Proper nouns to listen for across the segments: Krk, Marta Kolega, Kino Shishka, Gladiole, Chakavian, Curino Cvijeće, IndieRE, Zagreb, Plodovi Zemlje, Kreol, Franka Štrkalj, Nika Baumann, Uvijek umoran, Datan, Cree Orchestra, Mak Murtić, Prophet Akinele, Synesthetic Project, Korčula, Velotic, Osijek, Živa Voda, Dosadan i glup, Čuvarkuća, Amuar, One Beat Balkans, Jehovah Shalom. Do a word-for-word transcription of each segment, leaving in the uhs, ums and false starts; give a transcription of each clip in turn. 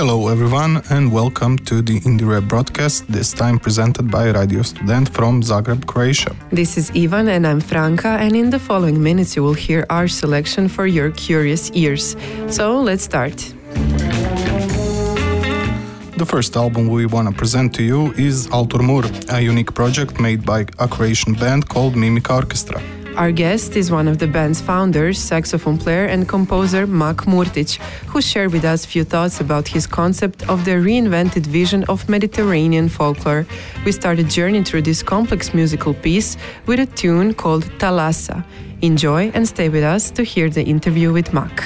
Hello everyone and welcome to the IndieRE broadcast, this time presented by Radio Student from Zagreb, Croatia. This is Ivan and I'm Franka, and in the following minutes you will hear our selection for your curious ears. So let's start. The first album we want to present to you is Altur Mur, a unique project made by a Croatian band called Mimika Orchestra. Our guest is one of the band's founders, saxophone player and composer Mak Murtić, who shared with us few thoughts about his concept of the reinvented vision of Mediterranean folklore. We start a journey through this complex musical piece with a tune called Thalassa. Enjoy and stay with us to hear the interview with Mak.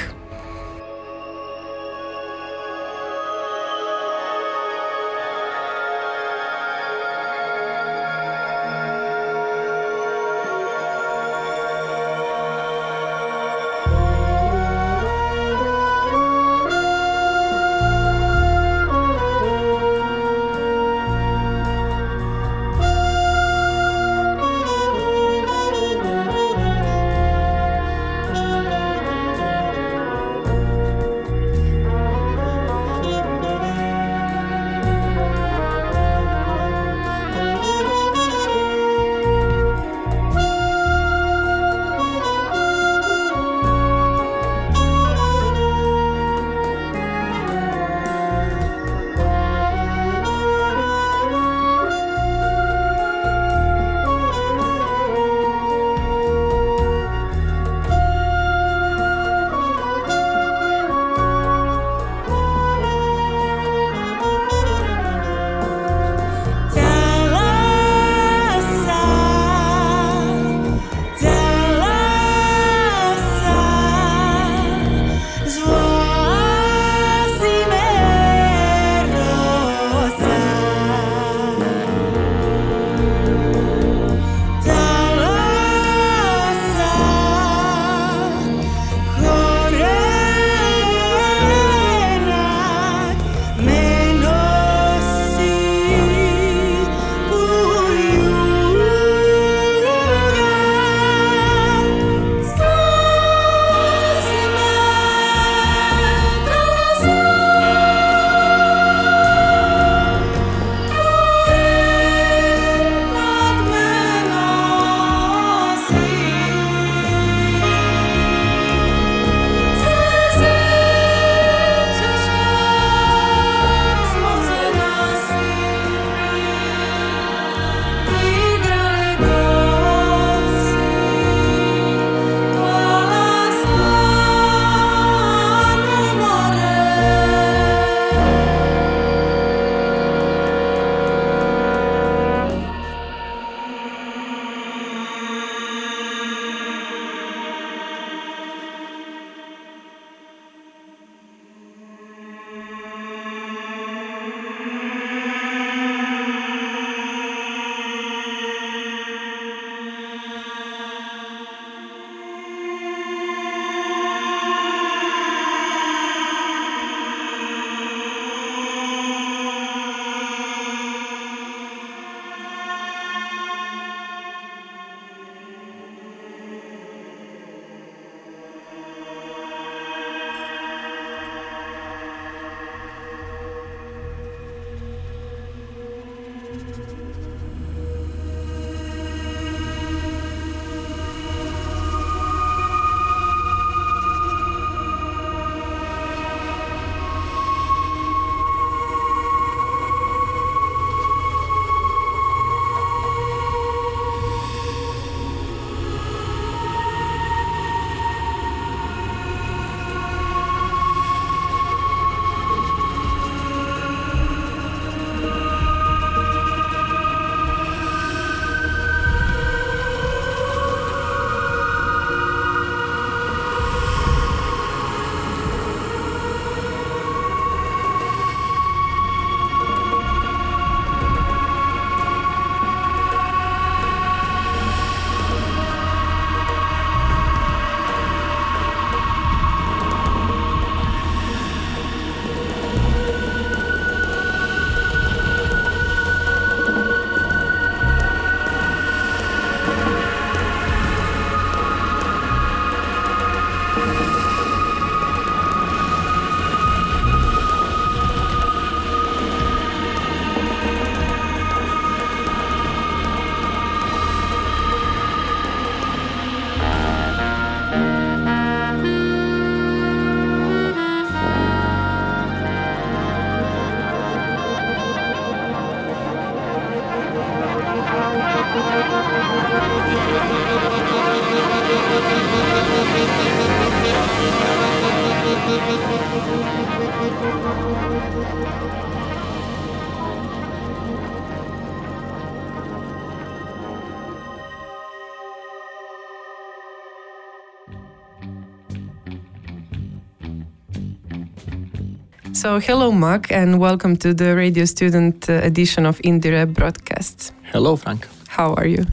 So, hello, Mak, and welcome to the Radio Student uh, edition of IndieRE broadcasts. Hello, Frank. How are you?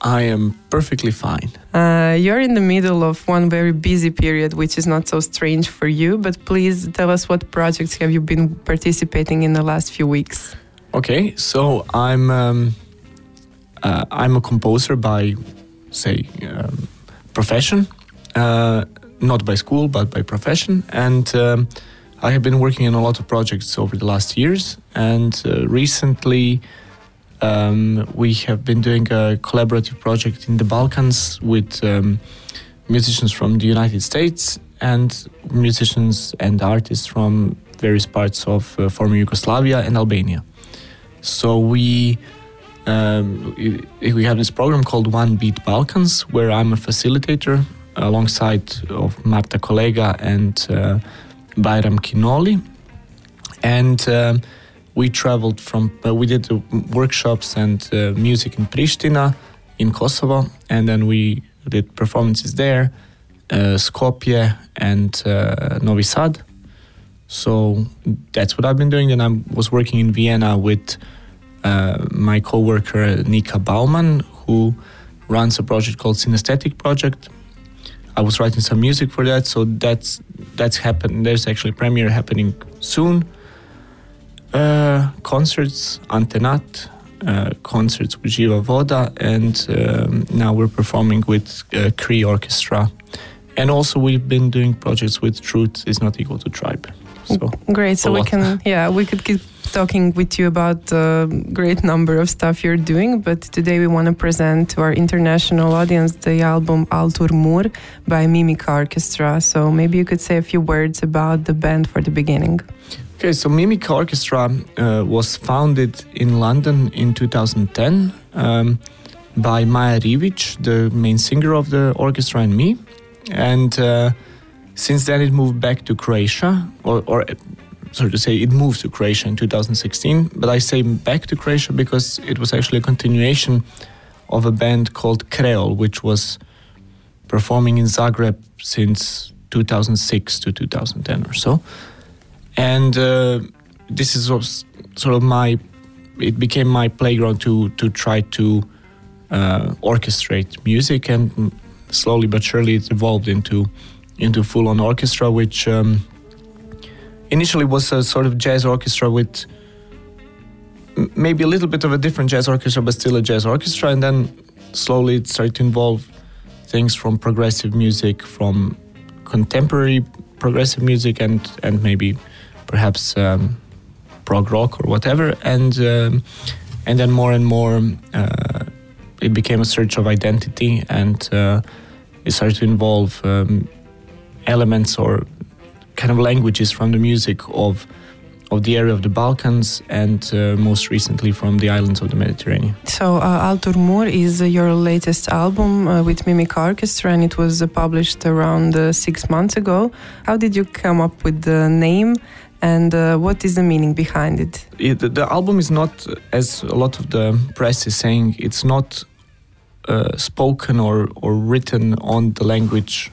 I am perfectly fine. Uh, you're in the middle of one very busy period, which is not so strange for you, but please tell us what projects have you been participating in the last few weeks? Okay, so I'm, um, uh, I'm a composer by, say, um, profession, uh, not by school, but by profession, and... Um, I have been working on a lot of projects over the last years, and uh, recently um, we have been doing a collaborative project in the Balkans with um, musicians from the United States and musicians and artists from various parts of uh, former Yugoslavia and Albania. So we um, we have this program called One Beat Balkans, where I'm a facilitator alongside of Marta Kolega and uh, Byram Kinoli, and uh, we traveled from uh, we did uh, workshops and uh, music in Pristina in Kosovo, and then we did performances there, uh, Skopje and uh, Novi Sad. So that's what I've been doing, and I was working in Vienna with uh, my co-worker Nika Baumann, who runs a project called Synesthetic Project. I was writing some music for that, so that's that's happened. There's actually a premiere happening soon. Uh, concerts, Antenat, uh, concerts with Živa Voda, and um, now we're performing with uh, Cree Orchestra. And also we've been doing projects with Truth is Not Equal to Tribe. So great, so we lot. can, yeah, we could keep talking with you about a great number of stuff you're doing, but today we want to present to our international audience the album Altur Mur by Mimika Orchestra. So maybe you could say a few words about the band for the beginning. Okay, so Mimika Orchestra uh, was founded in London in two thousand ten um, by Maja Rivic, the main singer of the orchestra, and me. And uh, since then it moved back to Croatia, or, or sorry to say, it moved to Croatia in two thousand sixteen, but I say back to Croatia because it was actually a continuation of a band called Kreol, which was performing in Zagreb since two thousand six to two thousand ten or so. And uh, this is sort of my, it became my playground to, to try to uh, orchestrate music, and slowly but surely it evolved into into full-on orchestra, which um, initially was a sort of jazz orchestra with maybe a little bit of a different jazz orchestra, but still a jazz orchestra. And then slowly it started to involve things from progressive music, from contemporary progressive music, and and maybe perhaps um, prog rock or whatever. And um, and then more and more uh, it became a search of identity, and uh, it started to involve um, elements or kind of languages from the music of of the area of the Balkans, and uh, most recently from the islands of the Mediterranean. So uh, Altur Mur is uh, your latest album uh, with Mimika Orchestra, and it was uh, published around uh, six months ago. How did you come up with the name, and uh, what is the meaning behind it? it? The album is not, as a lot of the press is saying, it's not uh, spoken or, or written on the language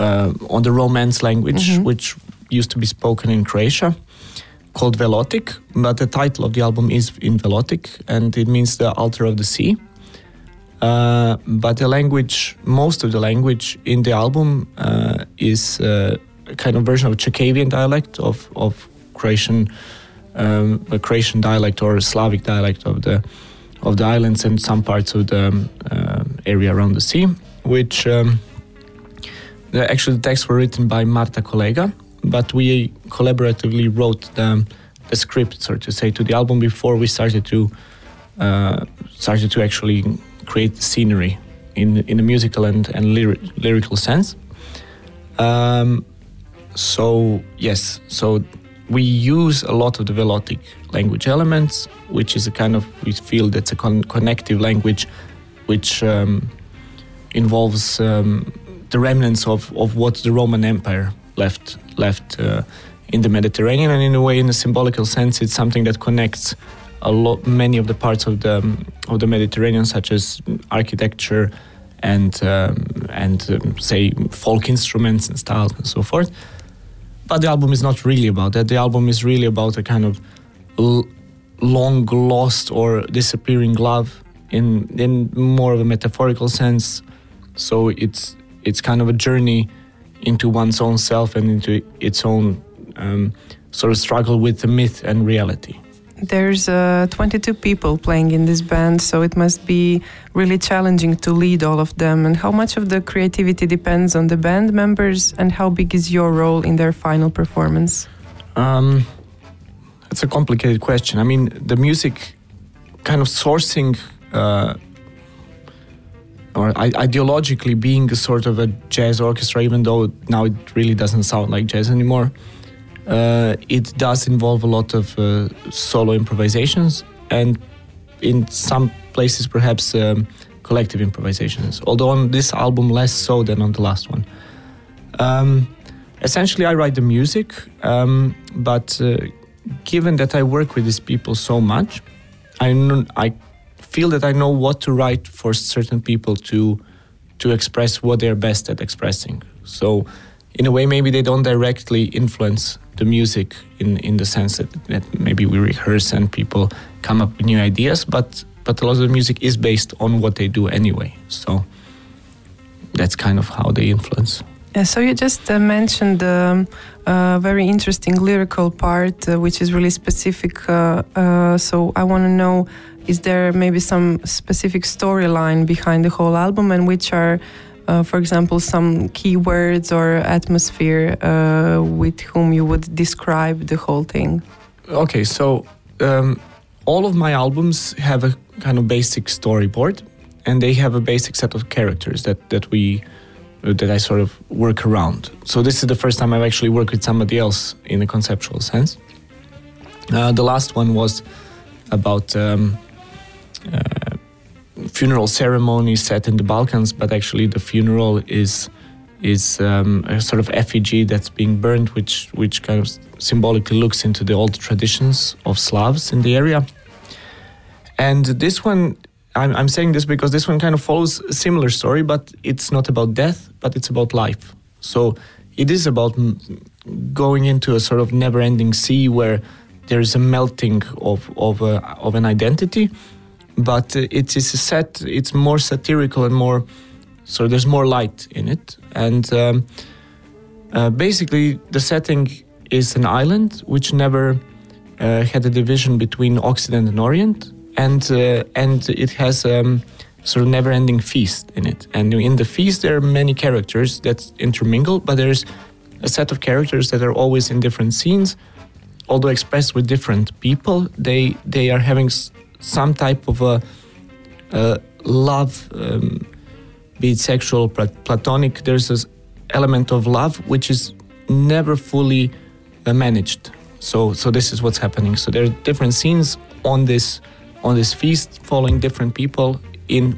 Uh, on the Romance language, mm-hmm. which used to be spoken in Croatia, called Velotic, but the title of the album is in Velotic, and it means the altar of the sea. Uh, but the language, most of the language in the album uh, is uh, a kind of version of Chakavian dialect of, of Croatian, um, a Croatian dialect or Slavic dialect of the of the islands and some parts of the um, uh, area around the sea, which. Um, Actually, the texts were written by Marta Kolega, but we collaboratively wrote the, the script, so to say, to the album before we started to uh, started to actually create the scenery in in a musical and and lyric, lyrical sense. Um, so yes, so we use a lot of the Velotic language elements, which is a kind of we feel that's a con- connective language, which um, involves. Um, the remnants of, of what the Roman Empire left left uh, in the Mediterranean, and in a way, in a symbolical sense, it's something that connects a lot, many of the parts of the of the Mediterranean, such as architecture and um, and um, say folk instruments and styles and so forth. But the album is not really about that. The album is really about a kind of l- long lost or disappearing love in in more of a metaphorical sense. So it's it's kind of a journey into one's own self and into its own um, sort of struggle with the myth and reality. There's uh, twenty-two people playing in this band, so it must be really challenging to lead all of them. And how much of the creativity depends on the band members, and how big is your role in their final performance? Um, that's a complicated question. I mean, the music kind of sourcing uh, or I- ideologically being a sort of a jazz orchestra, even though now it really doesn't sound like jazz anymore. Uh, it does involve a lot of uh, solo improvisations and in some places perhaps um, collective improvisations, although on this album less so than on the last one. Um, essentially I write the music, um, but uh, given that I work with these people so much, I, kn- I feel that I know what to write for certain people to, to express what they're best at expressing. So in a way maybe they don't directly influence the music in, in the sense that, that maybe we rehearse and people come up with new ideas, but, but a lot of the music is based on what they do anyway. So that's kind of how they influence. Yeah, so you just uh, mentioned um, a very interesting lyrical part, uh, which is really specific. Uh, uh, so I want to know, is there maybe some specific storyline behind the whole album, and which are Uh, for example, some keywords or atmosphere uh, with whom you would describe the whole thing? Okay, so um, all of my albums have a kind of basic storyboard, and they have a basic set of characters that, that we uh, that I sort of work around. So this is the first time I've actually worked with somebody else in a conceptual sense. Uh, the last one was about Um, uh, funeral ceremony set in the Balkans, but actually the funeral is is um, a sort of effigy that's being burned, which which kind of symbolically looks into the old traditions of Slavs in the area. And this one, I'm, I'm saying this because this one kind of follows a similar story, but it's not about death, but it's about life. So it is about going into a sort of never-ending sea where there is a melting of of a, of an identity. But it is a set, it's more satirical and more, so there's more light in it. And um, uh, basically the setting is an island which never uh, had a division between Occident and Orient. And uh, and it has a um, sort of never-ending feast in it. And in the feast there are many characters that intermingle, but there's a set of characters that are always in different scenes, although expressed with different people. They, they are having S- some type of a, a love, um, be it sexual, platonic. There's this element of love which is never fully uh, managed. So, so this is what's happening. So there are different scenes on this on this feast, following different people in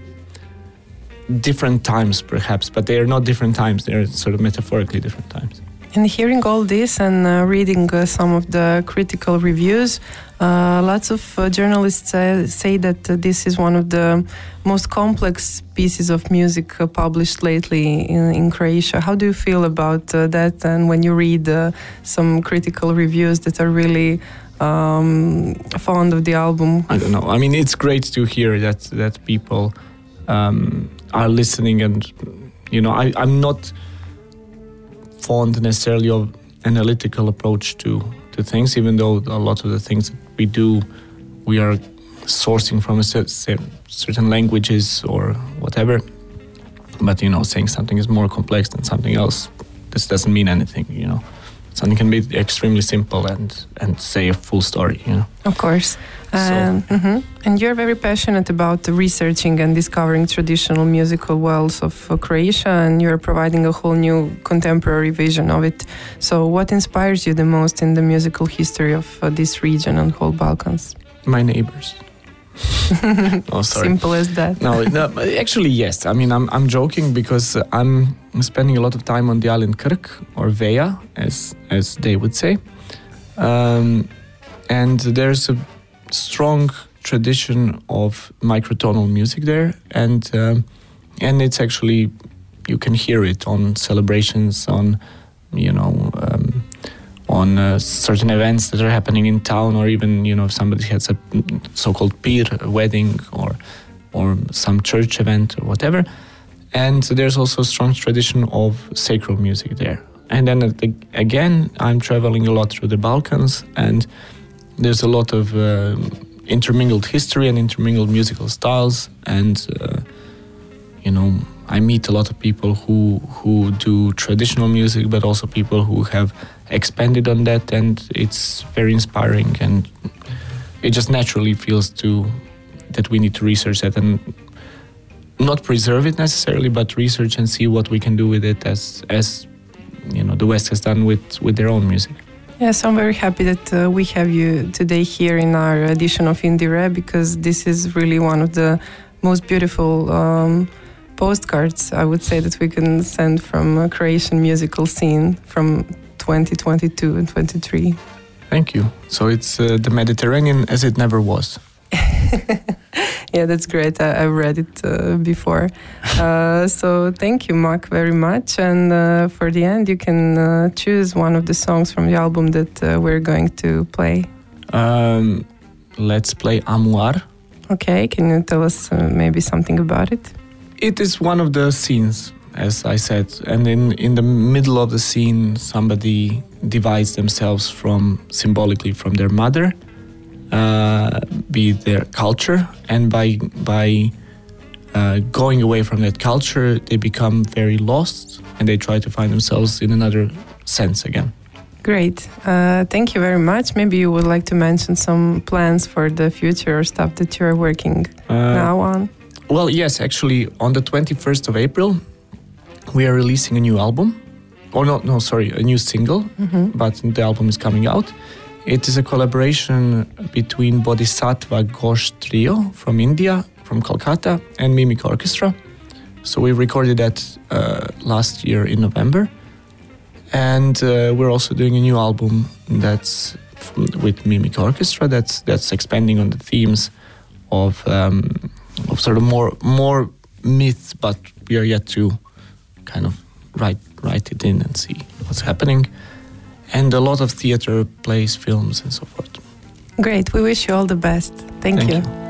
different times, perhaps, but they are not different times. They are sort of metaphorically different times. And hearing all this and uh, reading uh, some of the critical reviews, uh, lots of uh, journalists uh, say that uh, this is one of the most complex pieces of music uh, published lately in, in Croatia. How do you feel about uh, that? And when you read uh, some critical reviews that are really um, fond of the album? I don't know. I mean, it's great to hear that that people um, are listening, and you know, I, I'm not fond necessarily of analytical approach to, to things, even though a lot of the things that we do, we are sourcing from a cer- certain languages or whatever. But, you know, saying something is more complex than something else, this doesn't mean anything, you know. Something can be extremely simple and, and say a full story, you know. Of course. Um, so. mm-hmm. And you're very passionate about researching and discovering traditional musical worlds of uh, Croatia, and you're providing a whole new contemporary vision of it. So what inspires you the most in the musical history of uh, this region and whole Balkans? My neighbors. Oh, sorry. Simple as that. no, no, actually, yes. I mean, I'm I'm joking because I'm spending a lot of time on the island Krk, or Veja, as as they would say, Um, and there's a strong tradition of microtonal music there, and um, and it's actually, you can hear it on celebrations, on, you know, um, on uh, certain events that are happening in town, or even, you know, if somebody has a so-called peer wedding or or some church event or whatever. And there's also a strong tradition of sacral music there. And then the, again, I'm traveling a lot through the Balkans, and there's a lot of uh, intermingled history and intermingled musical styles. And, uh, you know, I meet a lot of people who who do traditional music, but also people who have expanded on that. And it's very inspiring, and it just naturally feels to that we need to research that and not preserve it necessarily, but research and see what we can do with it, as as you know, the West has done with, with their own music. Yes, I'm very happy that uh, we have you today here in our edition of IndieRE, because this is really one of the most beautiful um, postcards, I would say, that we can send from a Croatian musical scene from twenty twenty-two and twenty-three. Thank you. So it's uh, the Mediterranean as it never was. Yeah, that's great. I, I've read it uh, before. Uh, so thank you, Mak, very much. And uh, for the end, you can uh, choose one of the songs from the album that uh, we're going to play. Um, let's play Amuar. Okay, can you tell us uh, maybe something about it? It is one of the scenes, as I said. And in, in the middle of the scene, somebody divides themselves from, symbolically, from their mother. Uh, be their culture, and by by uh, going away from that culture, they become very lost, and they try to find themselves in another sense again. Great, uh, thank you very much. Maybe you would like to mention some plans for the future or stuff that you are working uh, now on. Well, yes, actually, on the twenty-first of April, we are releasing a new album, or no, no, sorry, a new single. Mm-hmm. But the album is coming out. It is a collaboration between Bodhisattva Ghosh Trio from India, from Kolkata, and Mimika Orchestra. So we recorded that uh, last year in November. And uh, we're also doing a new album that's from, with Mimika Orchestra, that's that's expanding on the themes of, um, of sort of more more myth, but we are yet to kind of write write it in and see what's happening. And a lot of theater plays, films, and so forth. Great. We wish you all the best. Thank, Thank you. you.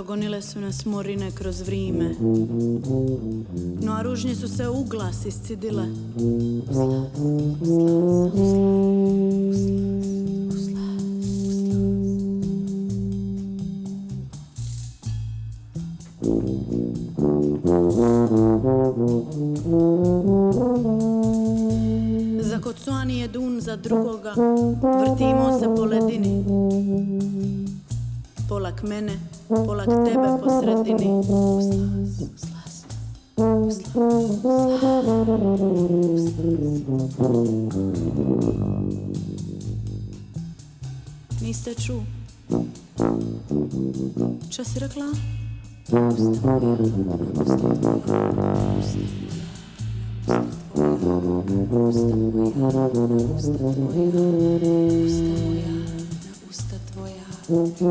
progonile su nas morine kroz vrime. No a ružnje su se u glas iscidile. Uslas, uslas, uslas, uslas, uslas. Za kocuani je dun, za drugoga vrtimo se po ledini. Polak mene, polak tebe po sredini. Uslas, uslas, uslas, uslas, uslas. Niste ču? Ča si rekla? Ustavila, ustavila, ustavila, ustavila, ustavila, ustavila. Thank you.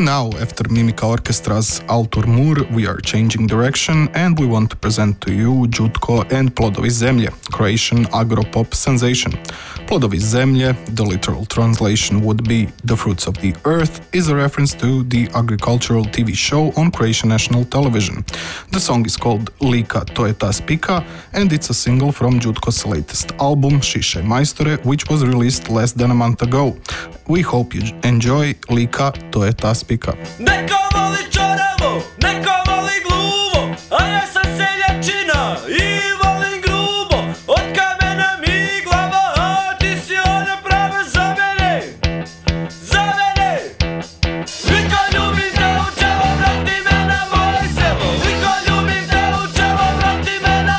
And now, after Mimika Orchestra's Altur Mur, we are changing direction and we want to present to you Đutko and Plodovi Zemlje, Croatian agro-pop sensation. Plodovi Zemlje, the literal translation would be The Fruits of the Earth, is a reference to the agricultural T V show on Croatian national television. The song is called Lika, to je ta spika!, and it's a single from Đutko's latest album, Šiše Majstore, which was released less than a month ago. We hope you enjoy Lika, to je ta spika!. Neko voli čoravo, neko voli gluvo, a ja sam seljačina i volim grubo, od kamena mi glava, a ti si ona prava za mene, za mene. Niko ljubim da učavo, vrati me na moje selo, niko ljubim da učavo, vrati me na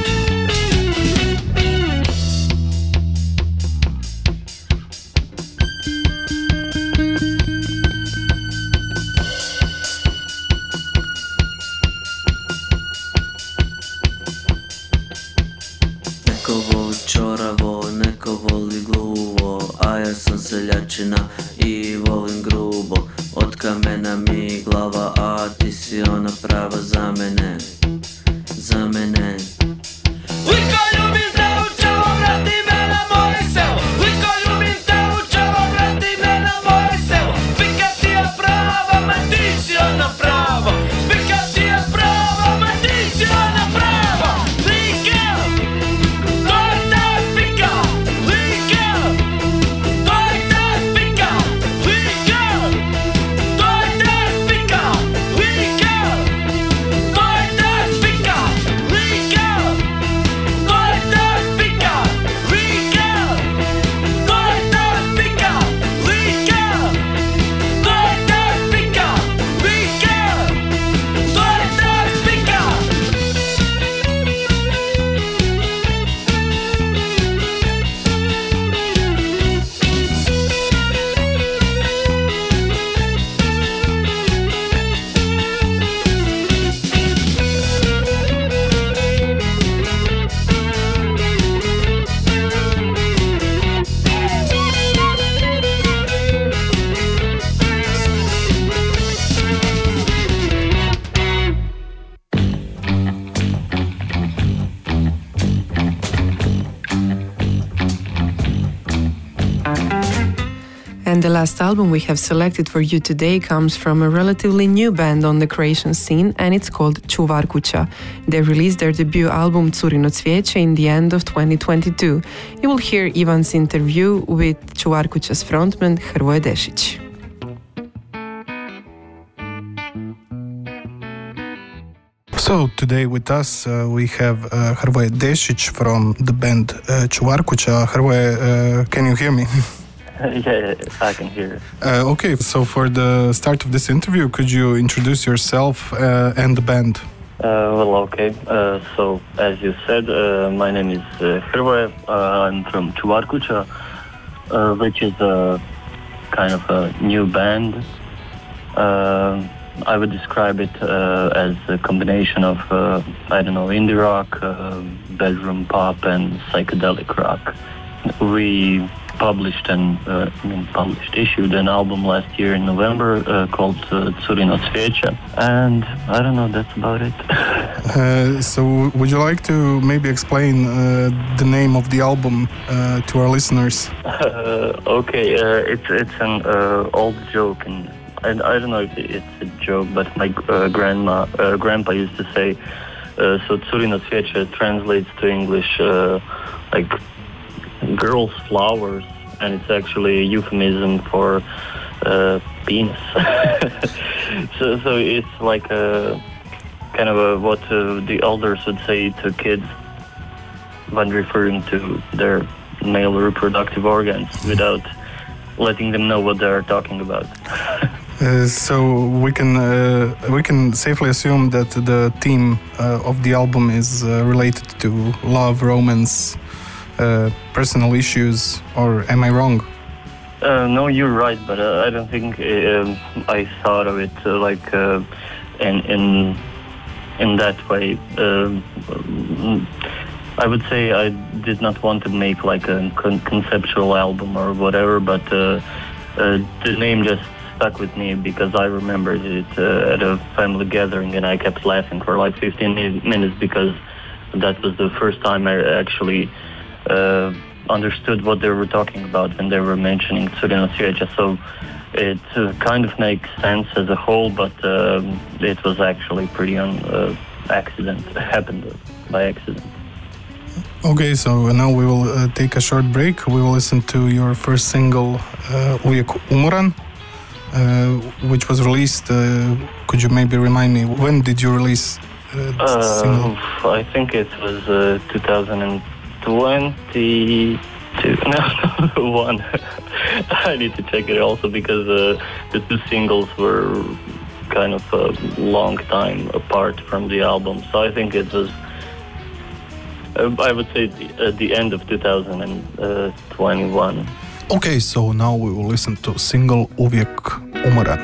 moje selo, spika ti je prava, ma ti si ona prava. I volim grubo, od kamena mi glava, a ti si ona prava za mene, za mene. Liko ljubim te u čelo, vrati me na moje selo, liko ljubim te u čelo, vrati me na moje selo, spika ti je prava, ma ti si ona prava, spika ti je prava, ma ti si ona prava, Lika! And the last album we have selected for you today comes from a relatively new band on the Croatian scene, and it's called Čuvarkuća. They released their debut album Curino Cvijeće in the end of twenty twenty-two. You will hear Ivan's interview with Čuvarkuća's frontman Hrvoje Dešić. So today with us uh, we have uh, Hrvoje Dešić from the band uh, Čuvarkuća. Hrvoje, uh, can you hear me? Yeah, I can hear. Uh, okay, so for the start of this interview, could you introduce yourself uh, and the band? Uh, well, okay. Uh, so, as you said, uh, my name is uh, Hrvoje. Uh, I'm from Čuvarkuća, uh, which is a kind of a new band. Uh, I would describe it uh, as a combination of, uh, I don't know, indie rock, uh, bedroom pop, and psychedelic rock. We published and uh, published issued an album last year in November uh, called uh, Curino Cvijeće, and I don't know, that's about it. uh, so would you like to maybe explain uh, the name of the album uh, to our listeners? Uh, okay, uh, it's it's an uh, old joke, and I, I don't know if it's a joke, but my uh, grandma uh, grandpa used to say, uh, so Curino Cvijeće translates to English uh, like girls' flowers, and it's actually a euphemism for uh, penis. so, so it's like a kind of a, what uh, the elders would say to kids when referring to their male reproductive organs without letting them know what they are talking about. uh, so we can uh, we can safely assume that the theme uh, of the album is uh, related to love, romance, Uh, personal issues, or am I wrong? Uh, no, you're right, but uh, I don't think uh, I thought of it uh, like uh, in in in that way. Uh, I would say I did not want to make like a con- conceptual album or whatever, but uh, uh, the name just stuck with me because I remembered it uh, at a family gathering, and I kept laughing for like fifteen minutes because that was the first time I actually Uh, understood what they were talking about when they were mentioning Curino Cvijeće. So it uh, kind of makes sense as a whole, but uh, it was actually pretty an uh, accident. It happened by accident. Okay, so now we will uh, take a short break. We will listen to your first single, uh, Uvijek umoran, uh, which was released. Uh, could you maybe remind me, when did you release uh, this uh, single? I think it was uh, two thousand twenty-two, no, one. I need to check it also because uh, the two singles were kind of a long time apart from the album. So I think it was, uh, I would say, the, at the end of two thousand twenty-one. Okay, so now we will listen to single Uvijek umoran.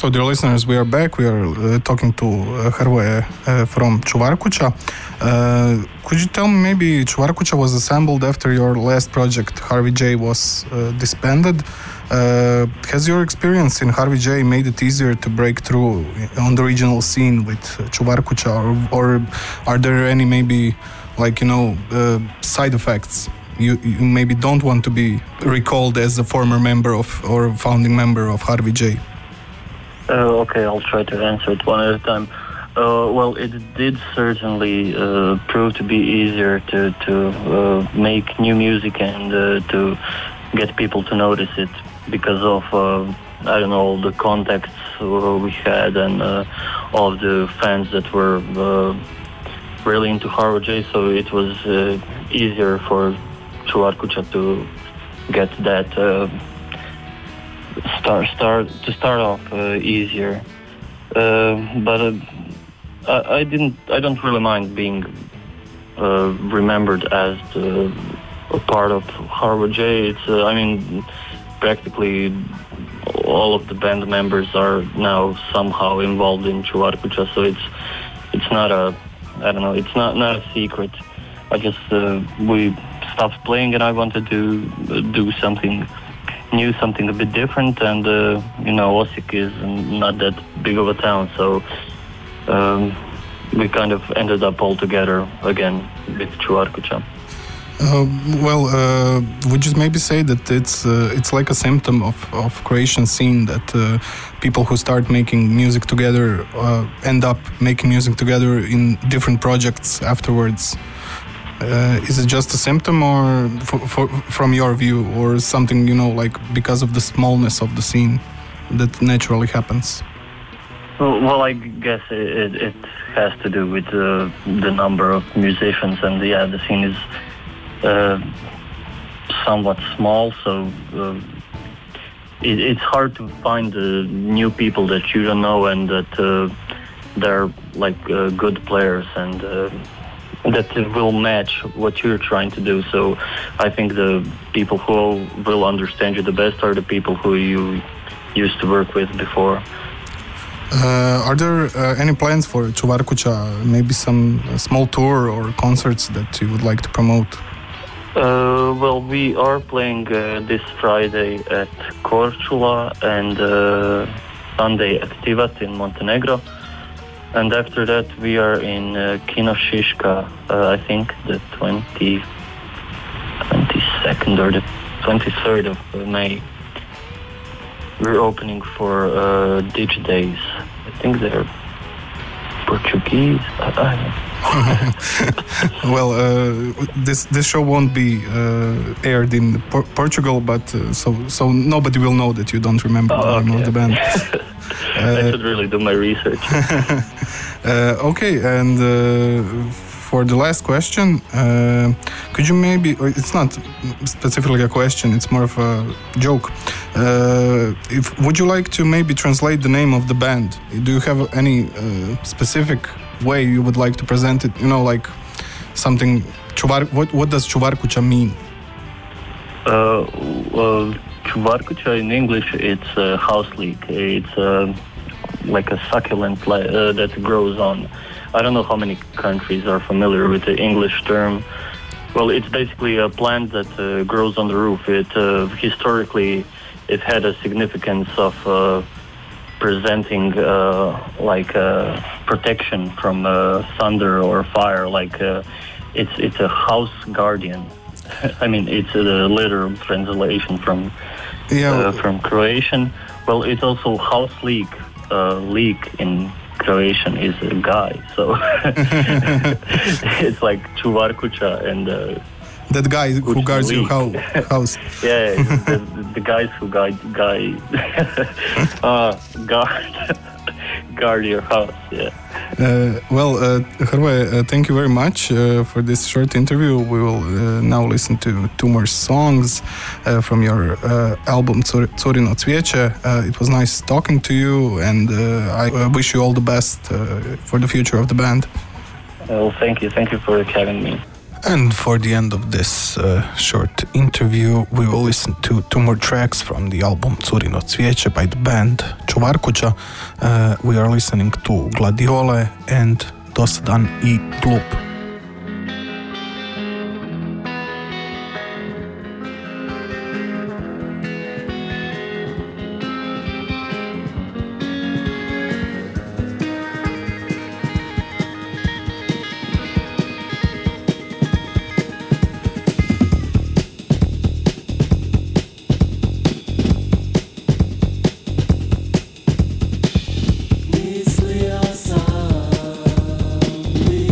So, dear listeners, we are back. We are uh, talking to uh, Hrvoje uh, from Čuvarkuća. Uh, could you tell me, maybe Čuvarkuća was assembled after your last project, Harvey J, was uh, disbanded. Uh, has your experience in Harvey J made it easier to break through on the regional scene with Čuvarkuća, or, or are there any maybe, like, you know, uh, side effects? You, you maybe don't want to be recalled as a former member of or founding member of Harvey J. Uh, okay, I'll try to answer it one at a time. Uh, well, it did certainly uh, prove to be easier to to uh, make new music and uh, to get people to notice it because of uh, I don't know all the contacts uh, we had and uh, all of the fans that were uh, really into Harvey J. So it was uh, easier for Čuvarkuća to get that uh, start start to start off uh, easier, uh, but uh, I, I didn't I don't really mind being uh, remembered as the, a part of Harvey J. It's uh, I mean practically all of the band members are now somehow involved in Čuvarkuća, so it's it's not a I don't know it's not not a secret. I just uh, we. Stopped playing, and I wanted to do something new, something a bit different. And uh, you know, Osijek is not that big of a town, so um, we kind of ended up all together again with Čuvarkuća. Uh, well, uh, would you maybe say that it's uh, it's like a symptom of, of Croatian scene that uh, people who start making music together uh, end up making music together in different projects afterwards? Uh, is it just a symptom, or for, for, from your view, or something, you know, like because of the smallness of the scene that naturally happens? Well, well I guess it, it has to do with uh, the number of musicians, and yeah, the scene is uh, somewhat small, so uh, it, it's hard to find uh, new people that you don't know and that uh, they're like uh, good players and. Uh, that will match what you're trying to do. So I think the people who will understand you the best are the people who you used to work with before. Uh, are there uh, any plans for Čuvarkuća? Maybe some small tour or concerts that you would like to promote? Uh, well, we are playing uh, this Friday at Korčula and uh, Sunday at Tivat in Montenegro. And after that, we are in uh, Kino Shishka, uh, I think, the twentieth, twenty-second or the twenty-third of May. We're opening for uh, Ditch Days. I think they're Portuguese. Well, uh, this this show won't be uh, aired in por- Portugal, but uh, so so nobody will know that you don't remember oh, the name okay. of the band. uh, I should really do my research. uh, okay, and uh, for the last question, uh, could you maybe? It's not specifically a question; it's more of a joke. Uh, if would you like to maybe translate the name of the band? Do you have any uh, specific? Way you would like to present it, you know, like something. Čuvar, what what does Čuvarkuća mean? Uh, well, Čuvarkuća in English, it's a house leek. It's a, like a succulent li- uh, that grows on. I don't know how many countries are familiar with the English term. Well, it's basically a plant that uh, grows on the roof. It uh, historically it had a significance of. Uh, presenting uh, like uh, protection from uh, thunder or fire, like uh, it's it's a house guardian. I mean, it's a literal translation from yeah. uh, from Croatian. Well, it's also house leek. Uh, leek in Croatian is a guy, so it's like Čuvarkuća and. Uh, That guy Kuch who guards leak. Your house. yeah, the, the guys who guide guy, uh, guard guard your house. Yeah. Uh, well, uh, Hrvoje, uh, thank you very much uh, for this short interview. We will uh, now listen to two more songs uh, from your uh, album Curino Cvijeće. Uh, it was nice talking to you, and uh, I uh, wish you all the best uh, for the future of the band. Well, thank you, thank you for having me. And for the end of this uh, short interview, we will listen to two more tracks from the album Curino Cvijeće by the band Čuvarkuća. Uh, we are listening to Gladiole and Dosadan I Glup. Misli ja sam, mi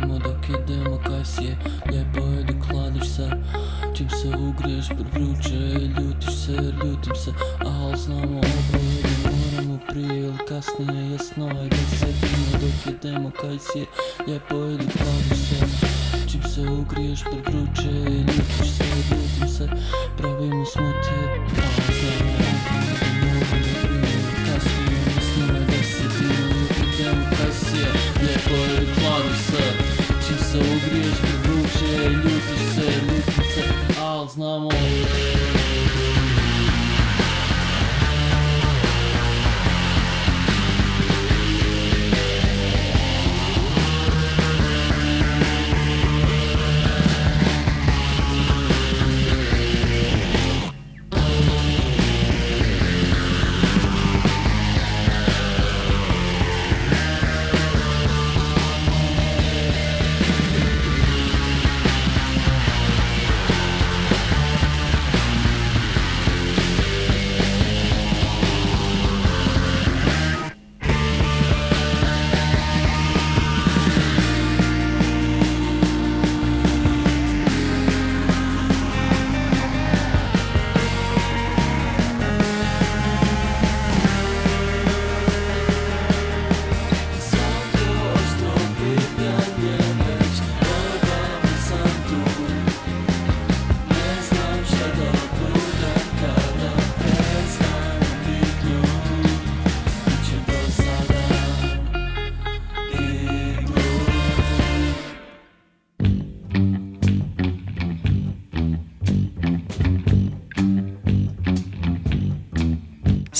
radimo dok idemo kasije. Lijepo je dok hladiš se, čim se ugriješ privruče, ljutiš se, ljutim se, al znamo oboje da moramo prije ili kasnije, jasno je da sedimo dok idemo kasije. Lijepo je dok hladiš se, čim se ugriješ privruče, ljutiš se, ljutim se, pravimo smutije, al znamo oboje da moramo prije ili kasnije, jasno je da sedimo dok idemo kasije. Lijepo je dok hladiš se, čim se ugriješ privruče, ljutiš se, ljutim se, al znamo.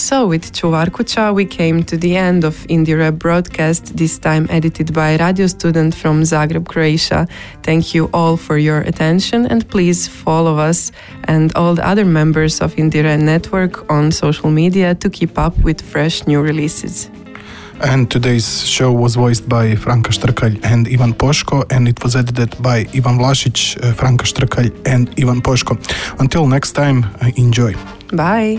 So with Čuvarkuća we came to the end of IndieRE broadcast, this time edited by Radio Student from Zagreb, Croatia. Thank you all for your attention and please follow us and all the other members of IndieRE network on social media to keep up with fresh new releases. And today's show was voiced by Franka Štrkalj and Ivan Poško, and it was edited by Ivan Vlašić, uh, Franka Štrkalj and Ivan Poško. Until next time, uh, enjoy. Bye.